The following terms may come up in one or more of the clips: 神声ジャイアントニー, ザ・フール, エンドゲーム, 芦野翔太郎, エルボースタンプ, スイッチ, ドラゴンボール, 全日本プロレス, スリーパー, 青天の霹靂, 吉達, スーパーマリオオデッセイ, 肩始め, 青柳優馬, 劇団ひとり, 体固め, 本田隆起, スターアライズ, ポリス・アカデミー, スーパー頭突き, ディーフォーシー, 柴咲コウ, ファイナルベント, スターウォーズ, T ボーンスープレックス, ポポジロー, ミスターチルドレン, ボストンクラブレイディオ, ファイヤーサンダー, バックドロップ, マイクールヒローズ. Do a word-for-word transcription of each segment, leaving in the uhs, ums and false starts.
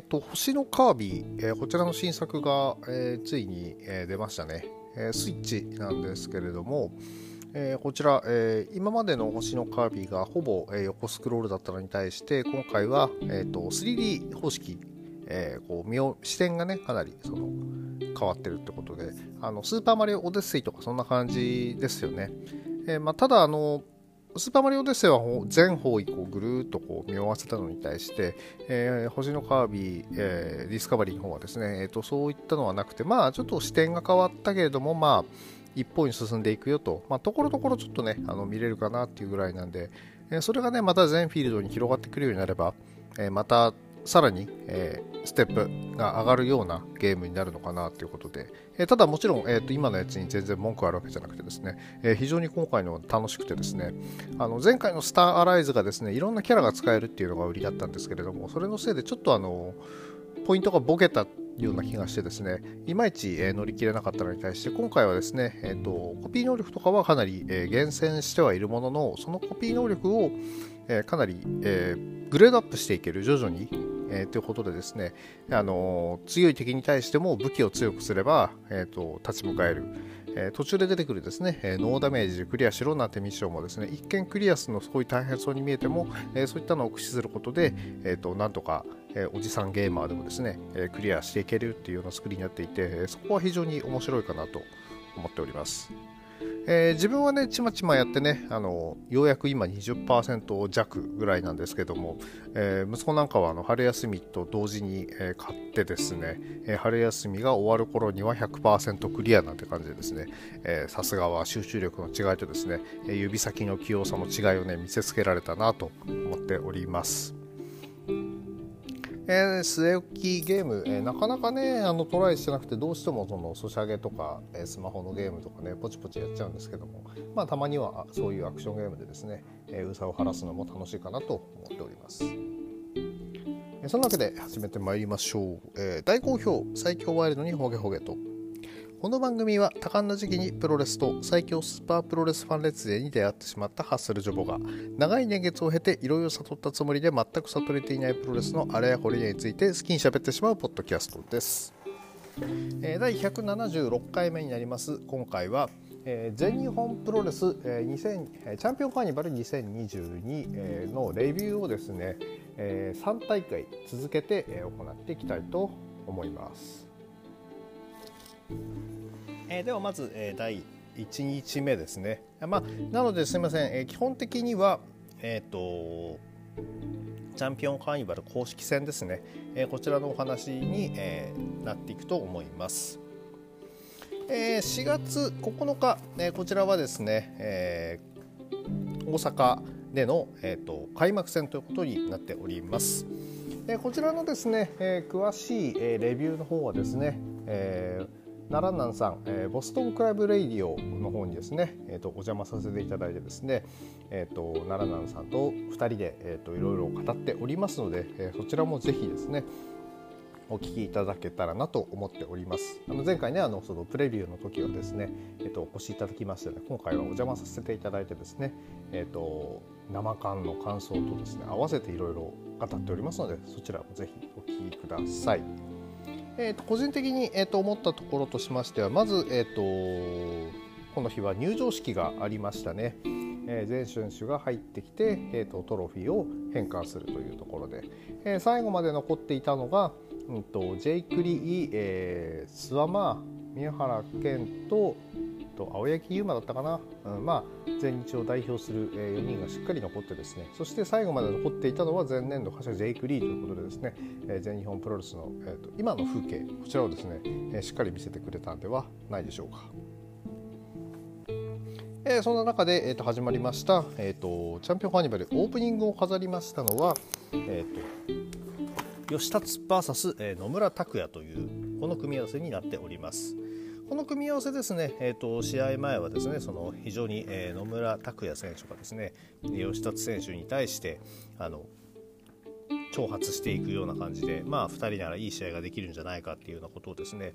えー、と星のカービィ、えー、こちらの新作が、えー、ついに、えー、出ましたね、えー、スイッチなんですけれども、えー、こちら、えー、今までの星のカービィがほぼ、えー、横スクロールだったのに対して、今回は、えー、と スリーディー 方式、えー、こう見よ視点がねかなりその変わってるってことで、あのスーパーマリオオデッセイとかそんな感じですよね。えーまあ、ただあのスーパーマリオオデッセイは全方位こうぐるーっとこう見終わせたのに対して、えー、星のカービィ、えー、ディスカバリーの方はですね、えー、とそういったのはなくて、まあちょっと視点が変わったけれども、まあ一方に進んでいくよと、まあ、ところどころちょっとねあの見れるかなっていうぐらいなんで、えー、それがねまた全フィールドに広がってくるようになれば、えー、またさらに、えー、ステップが上がるようなゲームになるのかなということで、えー、ただもちろん、えー、と今のやつに全然文句あるわけじゃなくてですね、えー、非常に今回のは楽しくてですね、あの前回のスターアライズがですねいろんなキャラが使えるっていうのが売りだったんですけれども、それのせいでちょっとあのポイントがボケたような気がしてですね、いまいち、えー、乗り切れなかったのに対して、今回はですね、えー、とコピー能力とかはかなり、えー、厳選してはいるものの、そのコピー能力を、えー、かなり、えー、グレードアップしていける徐々にえー、ということでですね、あのー、強い敵に対しても武器を強くすれば、えー、と立ち向かえる、えー、途中で出てくるですね、えー、ノーダメージでクリアしろなんてミッションもですね、一見クリアするのすごい大変そうに見えても、えー、そういったのを駆使することで、えー、となんとか、えー、おじさんゲーマーでもですね、えー、クリアしていけるっていうような作りになっていて、そこは非常に面白いかなと思っております。えー、自分はねちまちまやってね、あのようやく今 にじゅっパーセント 弱ぐらいなんですけども、えー、息子なんかはあの春休みと同時に、えー、買ってですね、えー、春休みが終わる頃には ひゃくパーセント クリアなんて感じでですね、さすがは集中力の違いとですね、えー、指先の器用さの違いをね見せつけられたなと思っております。えー、据え置きゲーム、えー、なかなかねあのトライしてなくて、どうしてもそのソシャゲとか、えー、スマホのゲームとかねポチポチやっちゃうんですけども、まあ、たまにはそういうアクションゲームでですね、えー、憂さを晴らすのも楽しいかなと思っております。えー、そんなわけで始めてまいりましょう。えー、大好評最強ワイルドにホゲホゲと。この番組は多感な時期にプロレスと最強スーパープロレスファン列伝に出会ってしまったハッスルジョボが、長い年月を経ていろいろ悟ったつもりで全く悟れていないプロレスのあれやこれやについて好きに喋ってしまうポッドキャストです。えー、第ひゃくななじゅうろっかいめになります。今回は、えー、全日本プロレス、えー、にせんチャンピオンカーニバルにせんにじゅうにのレビューをですね、えー、さん大会続けて行っていきたいと思います。えー、ではまず、えー、だいいちにちめですね。まあ、なのですみません、えー、基本的には、えー、とチャンピオンカーニバル公式戦ですね、えー、こちらのお話に、えー、なっていくと思います。えー、しがつここのか、えー、こちらはですね、えー、大阪での、えー、と開幕戦ということになっております。えー、こちらのですね、えー、詳しい、えー、レビューの方はですね、えー奈良南さん、えー、ボストンクラブレイディオの方にですね、えー、とお邪魔させていただいてですね、えー、と奈良南さんとふたりで、えー、といろいろ語っておりますので、えー、そちらもぜひですねお聞きいただけたらなと思っております。あの前回ねあのそのプレビューの時はですね、えー、とお越しいただきまして、ね、今回はお邪魔させていただいてですね、えー、と生感の感想とですね合わせていろいろ語っておりますので、そちらもぜひお聞きください。えー、と個人的に、えー、と思ったところとしましては、まず、えー、とこの日は入場式がありましたね。えー、全選手が入ってきて、えー、とトロフィーを返還するというところで、えー、最後まで残っていたのが、うん、とジェイクリー、えー、スワマー、宮原健と青柳優馬だったかな、うんまあ、全日を代表するよにんがしっかり残ってですね、そして最後まで残っていたのは前年度覇者ジェイク・リーということでですね、全日本プロレスの、えー、と今の風景こちらをですねしっかり見せてくれたんではないでしょうか。えー、そんな中で、えー、と始まりました、えー、とチャンピオンカーニバルオープニングを飾りましたのは、えー、と吉達 ブイエス 野村拓也というこの組み合わせになっております。この組み合わせですね、えー、と試合前はですね、その非常に、えー、野村拓也選手がですね、吉達選手に対してあの挑発していくような感じで、まあ、ふたりならいい試合ができるんじゃないかっていうようなことをですね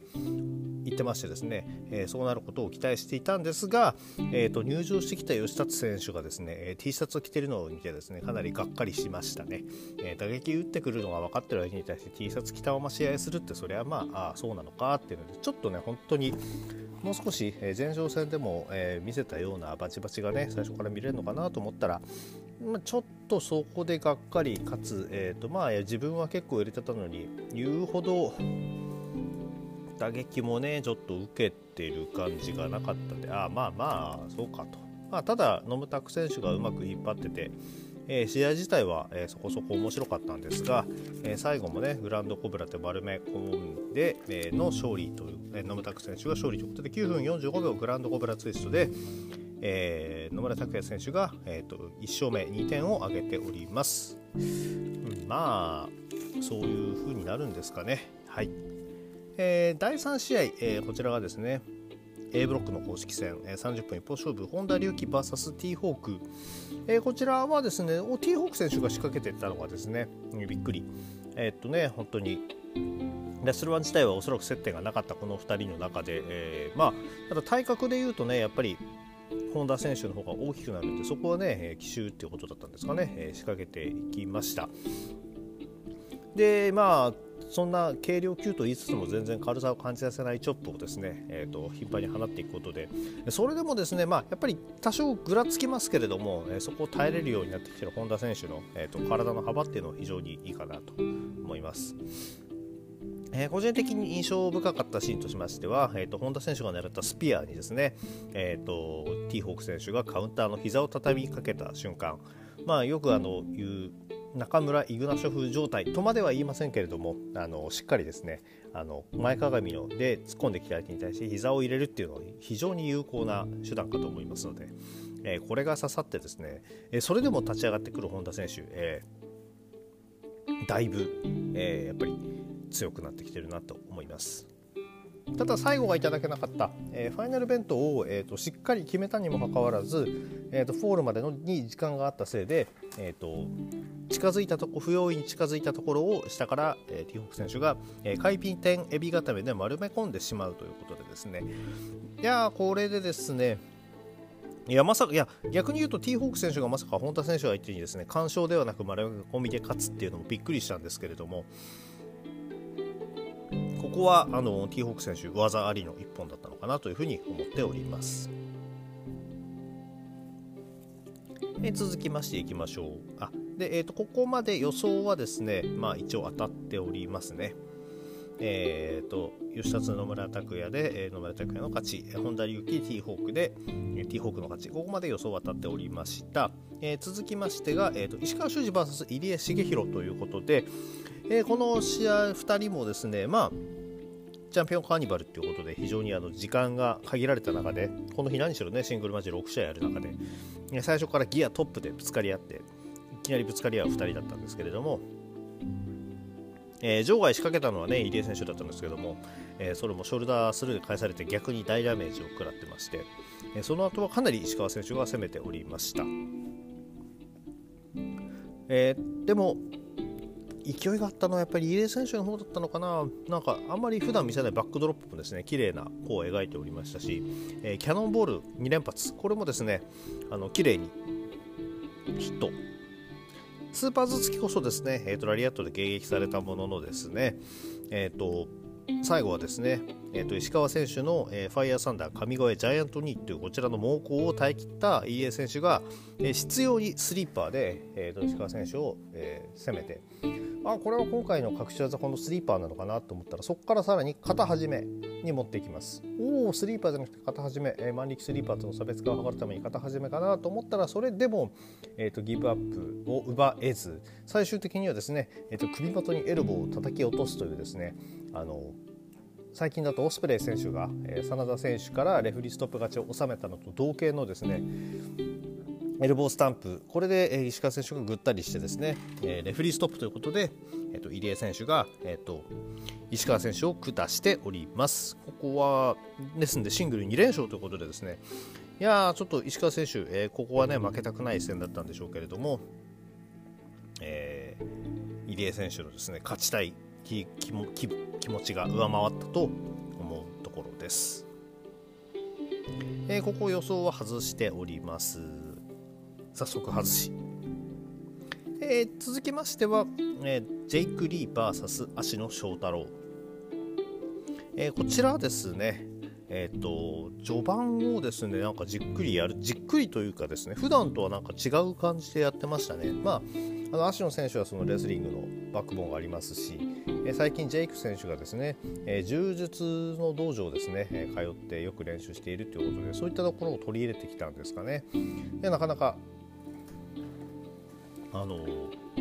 言ってましてですね、えー、そうなることを期待していたんですが、えー、と入場してきた吉達選手がですね、えー、T シャツを着てるのを見てですねかなりがっかりしましたね、えー、打撃打ってくるのが分かってる相手に対して T シャツ着たまま試合するってそれはまあ、あそうなのかっていうのでちょっとね本当にもう少し前哨戦でも見せたようなバチバチがね最初から見れるのかなと思ったらちょっとそこでがっかりかつ、えーとまあ、自分は結構入れてたのに言うほど打撃もねちょっと受けてる感じがなかったんであまあまあそうかと、まあ、ただノムタク選手がうまく引っ張ってて、えー、試合自体はそこそこ面白かったんですが、えー、最後もねグランドコブラで丸め込んでの勝利というノムタク選手が勝利ということできゅうふんよんじゅうごびょうグランドコブラツイストでえー、野村拓也選手が、えー、といっしょうめにてんを挙げております、うん、まあそういう風になるんですかね、はいえー、だいさん試合、えー、こちらがですね A ブロックの公式戦、えー、さんじゅっぷん一本勝負本田隆起 ブイエス T ホーク、えー、こちらはですね T ホーク選手が仕掛けていったのがですねびっくりえー、っとね本当にレッスルワン自体はおそらく接点がなかったこのふたりの中で、えー、まあただ体格でいうとねやっぱり本田選手の方が大きくなるのでそこはね奇襲っていうことだったんですかね、えー、仕掛けていきました。でまあそんな軽量級と言いつつも全然軽さを感じさせないチョップをですね、えー、と頻繁に放っていくことでそれでもですね、まあ、やっぱり多少ぐらつきますけれども、えー、そこを耐えれるようになってきている本田選手の、えー、と体の幅っていうのは非常にいいかなと思います。えー、個人的に印象深かったシーンとしましては、えー、と本田選手が狙ったスピアにですね、えー、と T ホーク選手がカウンターの膝を畳みかけた瞬間、まあ、よくあのいう中村イグナショフ状態とまでは言いませんけれどもあのしっかりですねあの前かがみので突っ込んできた相手に対して膝を入れるっていうのは非常に有効な手段かと思いますので、えー、これが刺さってですね、えー、それでも立ち上がってくる本田選手、えー、だいぶ、えー、やっぱり強くなってきてるなと思います。ただ最後がいただけなかった、えー、ファイナルベントを、えー、としっかり決めたにもかかわらず、えー、とフォールまでのに時間があったせいで、えー、と近づいたとこ不用意に近づいたところを下から、えー、T ホーク選手が、えー、回転エビ固めで丸め込んでしまうということでですねいやこれでですねいやまさかいや逆に言うと T ホーク選手がまさか本田選手相手にですね干渉ではなく丸め込みで勝つっていうのもびっくりしたんですけれどもここはあの T ホーク選手技ありの一本だったのかなというふうに思っております。え続きましていきましょう。あで、えー、とここまで予想はですね、まあ、一応当たっておりますね。えー、と吉達野村拓也で、えー、野村拓也の勝ち本田隆起 T ホークで T ホークの勝ちここまで予想は当たっておりました。えー、続きましてが、えー、と石川修司 ブイエス 入江茂弘ということで、えー、この試合ふたりもですね、まあ、チャンピオンカーニバルということで非常にあの時間が限られた中でこの日何しろねシングルマッチろく試合ある中で最初からギアトップでぶつかり合っていきなりぶつかり合うふたりだったんですけれどもえー、場外仕掛けたのはね入江選手だったんですけども、えー、それもショルダースルーで返されて逆に大ダメージを食らってまして、えー、その後はかなり石川選手が攻めておりました。えー、でも勢いがあったのはやっぱり入江選手の方だったのかな。なんかあんまり普段見せないバックドロップもですね綺麗な弧を描いておりましたし、えー、キャノンボールにれんぱつこれもですねあの綺麗にヒットスーパー頭突きこそですね、えー、とラリアットで迎撃されたもののですね、えー、と最後はですね、えー、と石川選手の、えー、ファイヤーサンダー神声ジャイアントニーというこちらの猛攻を耐え切った入江選手が、えー、執拗にスリッパーで、えー、と石川選手を、えー、攻めてあこれは今回の隠し技このスリーパーなのかなと思ったらそこからさらに肩始めに持っていきます。おおスリーパーじゃなくて肩始め、えー、万力スリーパーとの差別化を図るために肩始めかなと思ったらそれでも、えー、とギブアップを奪えず最終的にはですね、えー、と首元にエルボーを叩き落とすというですねあの最近だとオスプレイ選手が、えー、真田選手からレフリーストップ勝ちを収めたのと同型のですねエルボースタンプこれで、えー、石川選手がぐったりしてですね、えー、レフリーストップということで、えー、と入江選手が、えー、と石川選手を下しております。ここはですのでシングルにれんしょうということでですねいやちょっと石川選手、えー、ここはね負けたくない一戦だったんでしょうけれども、えー、入入江選手のですね、勝ちたい気、気も、気、気持ちが上回ったと思うところです。えー、ここ予想は外しております。早速外し、えー、続きましては、えー、ジェイク・リー ブイエス 芦野翔太郎、えー、こちらはですね、えー、と序盤をですねなんかじっくりやるじっくりというかですね普段とはなんか違う感じでやってましたね。まあ、あの芦野選手はそのレスリングのバックボーンがありますし、えー、最近ジェイク選手がですね、えー、柔術の道場をですね、えー、通ってよく練習しているということで、そういったところを取り入れてきたんですかね。でなかなかあの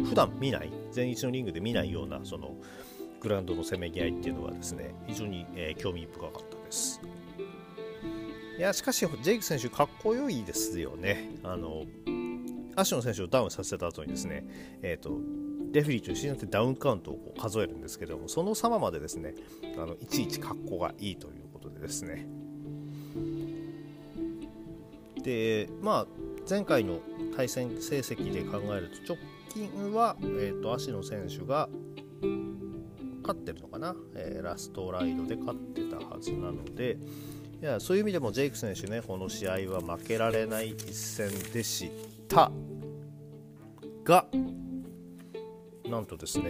普段見ない全日のリングで見ないようなそのグラウンドのせめぎ合いっていうのはですね非常に、えー、興味深かったです。いやしかしジェイク選手かっこよいですよね。あの芦野選手をダウンさせた後にですね、えー、とレフェリーと一緒になってダウンカウントをこう数えるんですけれども、その様までですねあのいちいちかっこがいいということでですね。でまあ前回の対戦成績で考えると直近は、えー、と芦野選手が勝ってるのかな、えー、ラストライドで勝ってたはずなので、いやそういう意味でもジェイク選手ねこの試合は負けられない一戦でしたが、なんとですね、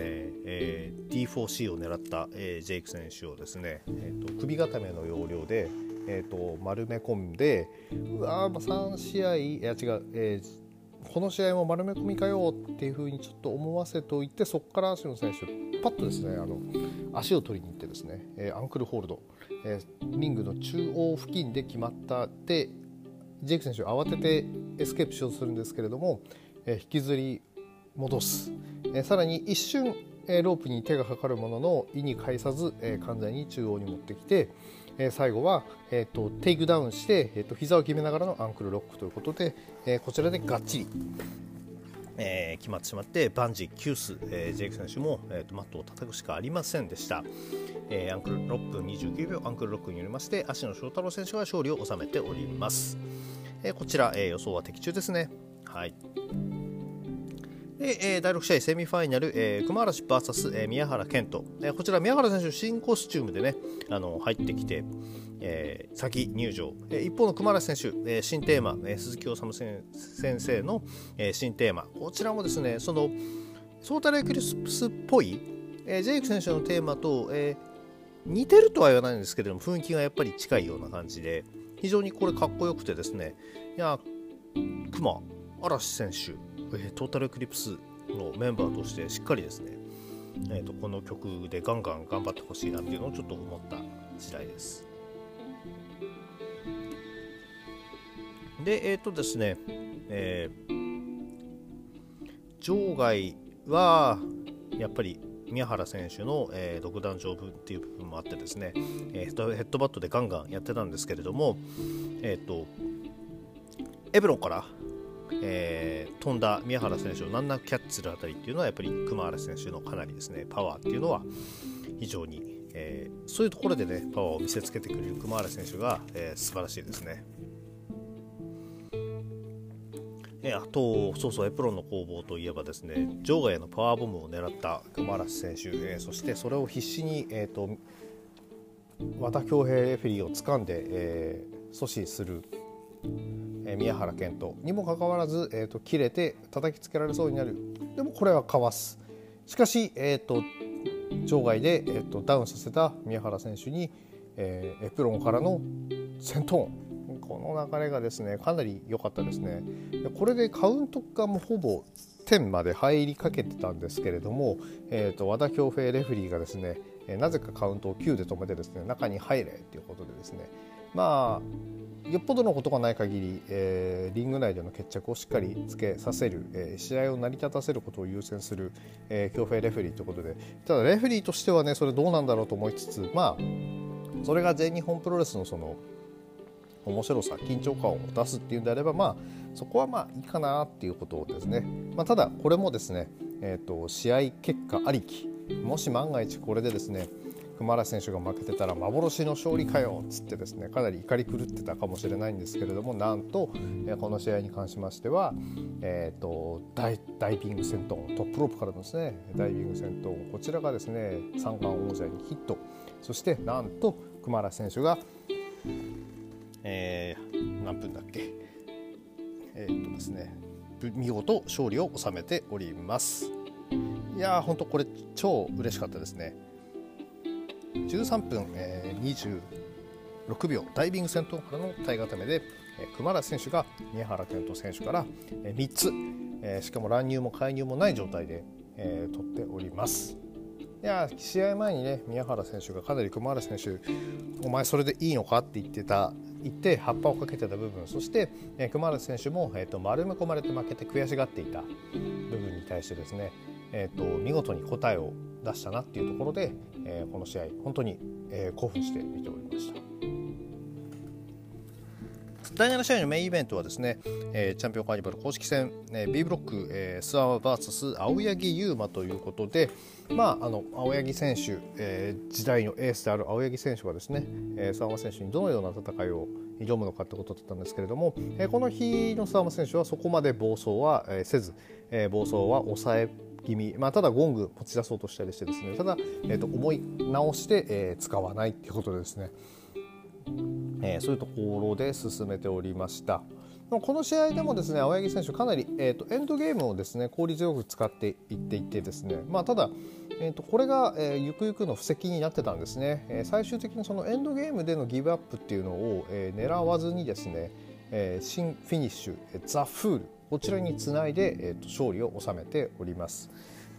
えー、ディーフォーシー を狙った、えー、ジェイク選手をですね、えー、と首固めの要領で、えー、と丸め込んで、うわーさん試合いや違う、えーこの試合も丸め込みかよっていう風にちょっと思わせておいて、そこから芦野選手パッとですねあの足を取りに行ってですね、えー、アンクルホールド、えー、リングの中央付近で決まったで、ジェイク選手慌ててエスケープしようとするんですけれども、えー、引きずり戻す、えー、さらに一瞬、えー、ロープに手がかかるものの意に介さず、えー、完全に中央に持ってきて、えー、最後は、えー、とテイクダウンして、えー、と膝を決めながらのアンクルロックということで、えー、こちらでがっちり、えー、決まってしまって、バンジーきゅう数、えー、ジェイク選手も、えー、とマットを叩くしかありませんでした。えー、アンクルろっぷんにじゅうきゅうびょうアンクルロックによりまして芦野翔太郎選手が勝利を収めております。えー、こちら、えー、予想は的中ですね。はい。でえー、だいろく試合セミファイナル、えー、熊嵐 ブイエス、えー、宮原健人、えー、こちら宮原選手新コスチュームでねあの入ってきて、えー、先入場、えー、一方の熊嵐選手、えー、新テーマ、えー、鈴木修先生の、えー、新テーマ、こちらもですねそのソータルエクリスっぽい、えー、ジェイク選手のテーマと、えー、似てるとは言わないんですけれども雰囲気がやっぱり近いような感じで非常にこれかっこよくてですね、いや熊嵐選手トータルエクリプスのメンバーとしてしっかりですね、えー、とこの曲でガンガン頑張ってほしいなっていうのをちょっと思った次第です。でえっ、ー、とですね、えー、場外はやっぱり宮原選手の、えー、独壇場分っていう部分もあってですね、えー、ヘッドバットでガンガンやってたんですけれども、えっ、ー、とエブロンからえー、飛んだ宮原選手を難なくキャッチするあたりっていうのはやっぱり熊原選手のかなりですねパワーっていうのは非常に、えー、そういうところでねパワーを見せつけてくれる熊原選手が、えー、素晴らしいですね。えー、あとそうそうエプロンの攻防といえばですね場外へのパワーボムを狙った熊原選手、えー、そしてそれを必死に、えー、と和田恭平レフェリーを掴んで、えー、阻止する宮原健人にもかかわらず、えー、と切れて叩きつけられそうになる。でもこれはかわす。しかし、えー、と場外で、えー、とダウンさせた宮原選手に、えー、エプロンからのセントーン、この流れがですねかなり良かったですね。これでカウントがもうほぼ点まで入りかけてたんですけれども、えー、と和田恭平レフェリーがですね、えー、なぜかカウントをきゅうで止めてですね中に入れということでですね、まあよっぽどのことがない限り、えー、リング内での決着をしっかりつけさせる、えー、試合を成り立たせることを優先する、えー、強兵レフェリーということで、ただレフェリーとしてはねそれどうなんだろうと思いつつ、まあそれが全日本プロレスのその面白さ緊張感を出すっていうんであれば、まあそこはまあいいかなっていうことですね。まあ、ただこれもですね、えーと、試合結果ありき、もし万が一これでですね熊原選手が負けてたら幻の勝利かよっつってですね、かなり怒り狂ってたかもしれないんですけれども、なんとこの試合に関しましては、えー、と ダ, イダイビング戦闘トップロープからのですねダイビング戦闘、こちらがですね三冠王者にヒット、そしてなんと熊原選手が、えー、何分だっけ、えー、っとですね見事勝利を収めております。いやー本当これ超嬉しかったですね。じゅうさんぷん、えー、にじゅうろくびょうダイビング戦闘からの体固めで、えー、熊原選手が宮原健人選手から、えー、みっつ、えー、しかも乱入も介入もない状態で、えー、取っております。いや試合前にね宮原選手がかなり熊原選手お前それでいいのかって言ってた言って葉っぱをかけてた部分、そして、えー、熊原選手も、えー、と丸め込まれて負けて悔しがっていた部分に対してですね、えー、と見事に答えを出したなっていうところで、えー、この試合本当に、えー、興奮して見ておりました。だいなな試合のメインイベントはですね、えー、チャンピオンカーニバル公式戦、えー、B ブロック、えー、諏訪 ブイエス 青柳優馬ということで、まあ、あの青柳選手、えー、時代のエースである青柳選手がですね、えー、諏訪間選手にどのような戦いを挑むのかということだったんですけれども、えー、この日の諏訪間選手はそこまで暴走は、えー、せず、えー、暴走は抑え気味、まあ、ただゴング持ち出そうとしたりしてですね、ただ、えー、と思い直して、えー、使わないということでですね、えー、そういうところで進めておりました。この試合でもですね青柳選手かなり、えー、とエンドゲームをですね効率よく使っていっていてですね、まあ、ただ、えー、とこれが、えー、ゆくゆくの布石になってたんですね、えー、最終的にそのエンドゲームでのギブアップっていうのを、えー、狙わずにですね、えー、新フィニッシュザ・フールこちらにつないで、えー、と勝利を収めております。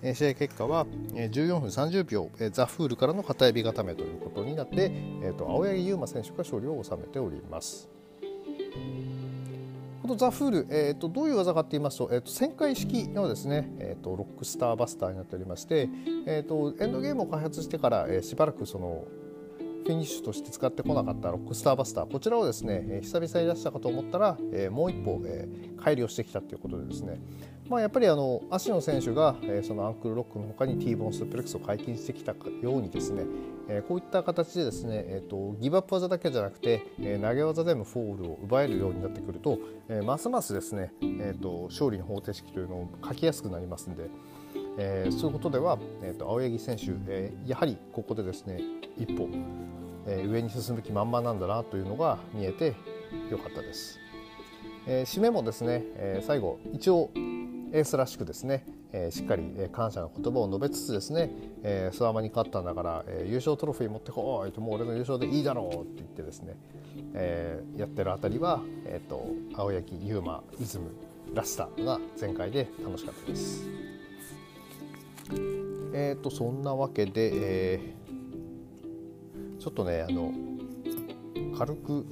えー、試合結果は、えー、じゅうよんぷんさんじゅうびょう、えー、ザ・フールからの片指固めということになって、えー、と青柳優馬選手が勝利を収めております。このザ・フール、えー、とどういう技かと言いますと、えー、と旋回式のですね、えー、とロックスターバスターになっておりまして、えー、とエンドゲームを開発してから、えー、しばらくそのフィニッシュとして使ってこなかったロックスターバスター、こちらをですね、えー、久々に出したかと思ったら、えー、もう一歩、えー、改良してきたということでですね、まあ、やっぱりあの足野選手が、えー、そのアンクルロックの他に T ボーンスープレックスを解禁してきたようにですね、えー、こういった形でですね、えー、とギブアップ技だけじゃなくて、えー、投げ技でもフォールを奪えるようになってくると、えー、ますますですね、えー、と勝利の方程式というのを書きやすくなりますので、えー、そういうことでは、えー、と青柳選手、えー、やはりここでですね一歩、えー、上に進む気満々なんだなというのが見えてよかったです。えー、締めもですね、えー、最後一応エースらしくですね、えー、しっかり感謝の言葉を述べつつですね、えー、諏訪間に勝ったんだから、えー、優勝トロフィー持ってこいと、もう俺の優勝でいいだろうって言ってですね、えー、やってるあたりは、えー、と青柳優馬イズムらしさが全開で楽しかったです。えー、とそんなわけで、えー、ちょっとねあの軽く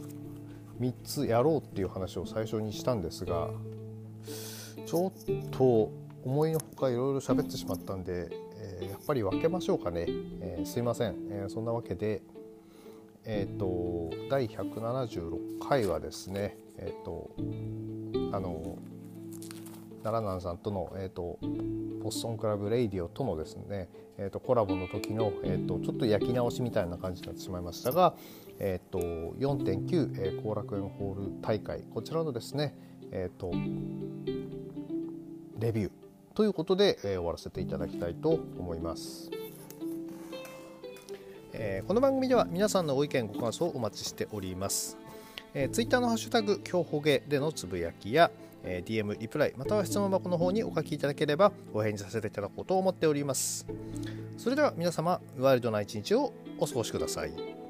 みっつやろうっていう話を最初にしたんですが、ちょっと思いのほかいろいろ喋ってしまったんで、えー、やっぱり分けましょうかね。えー、すいません。えー、そんなわけで、えー、とだいひゃくななじゅうろっかいはですね、えー、とあの奈良南さんとの、えー、とボストンクラブレイディオとのですね、えー、とコラボの時の、えー、とちょっと焼き直しみたいな感じになってしまいましたが、えー、と よんてんきゅう、えー、後楽園ホール大会、こちらのですね、えー、とレビューということで、えー、終わらせていただきたいと思います。えー、この番組では皆さんのご意見ご感想をお待ちしております。えー、Twitter のハッシュタグ今日ほげでのつぶやきや、えー、ディーエム リプライまたは質問箱の方にお書きいただければお返事させていただこうと思っております。それでは皆様ワイルドな一日をお過ごしください。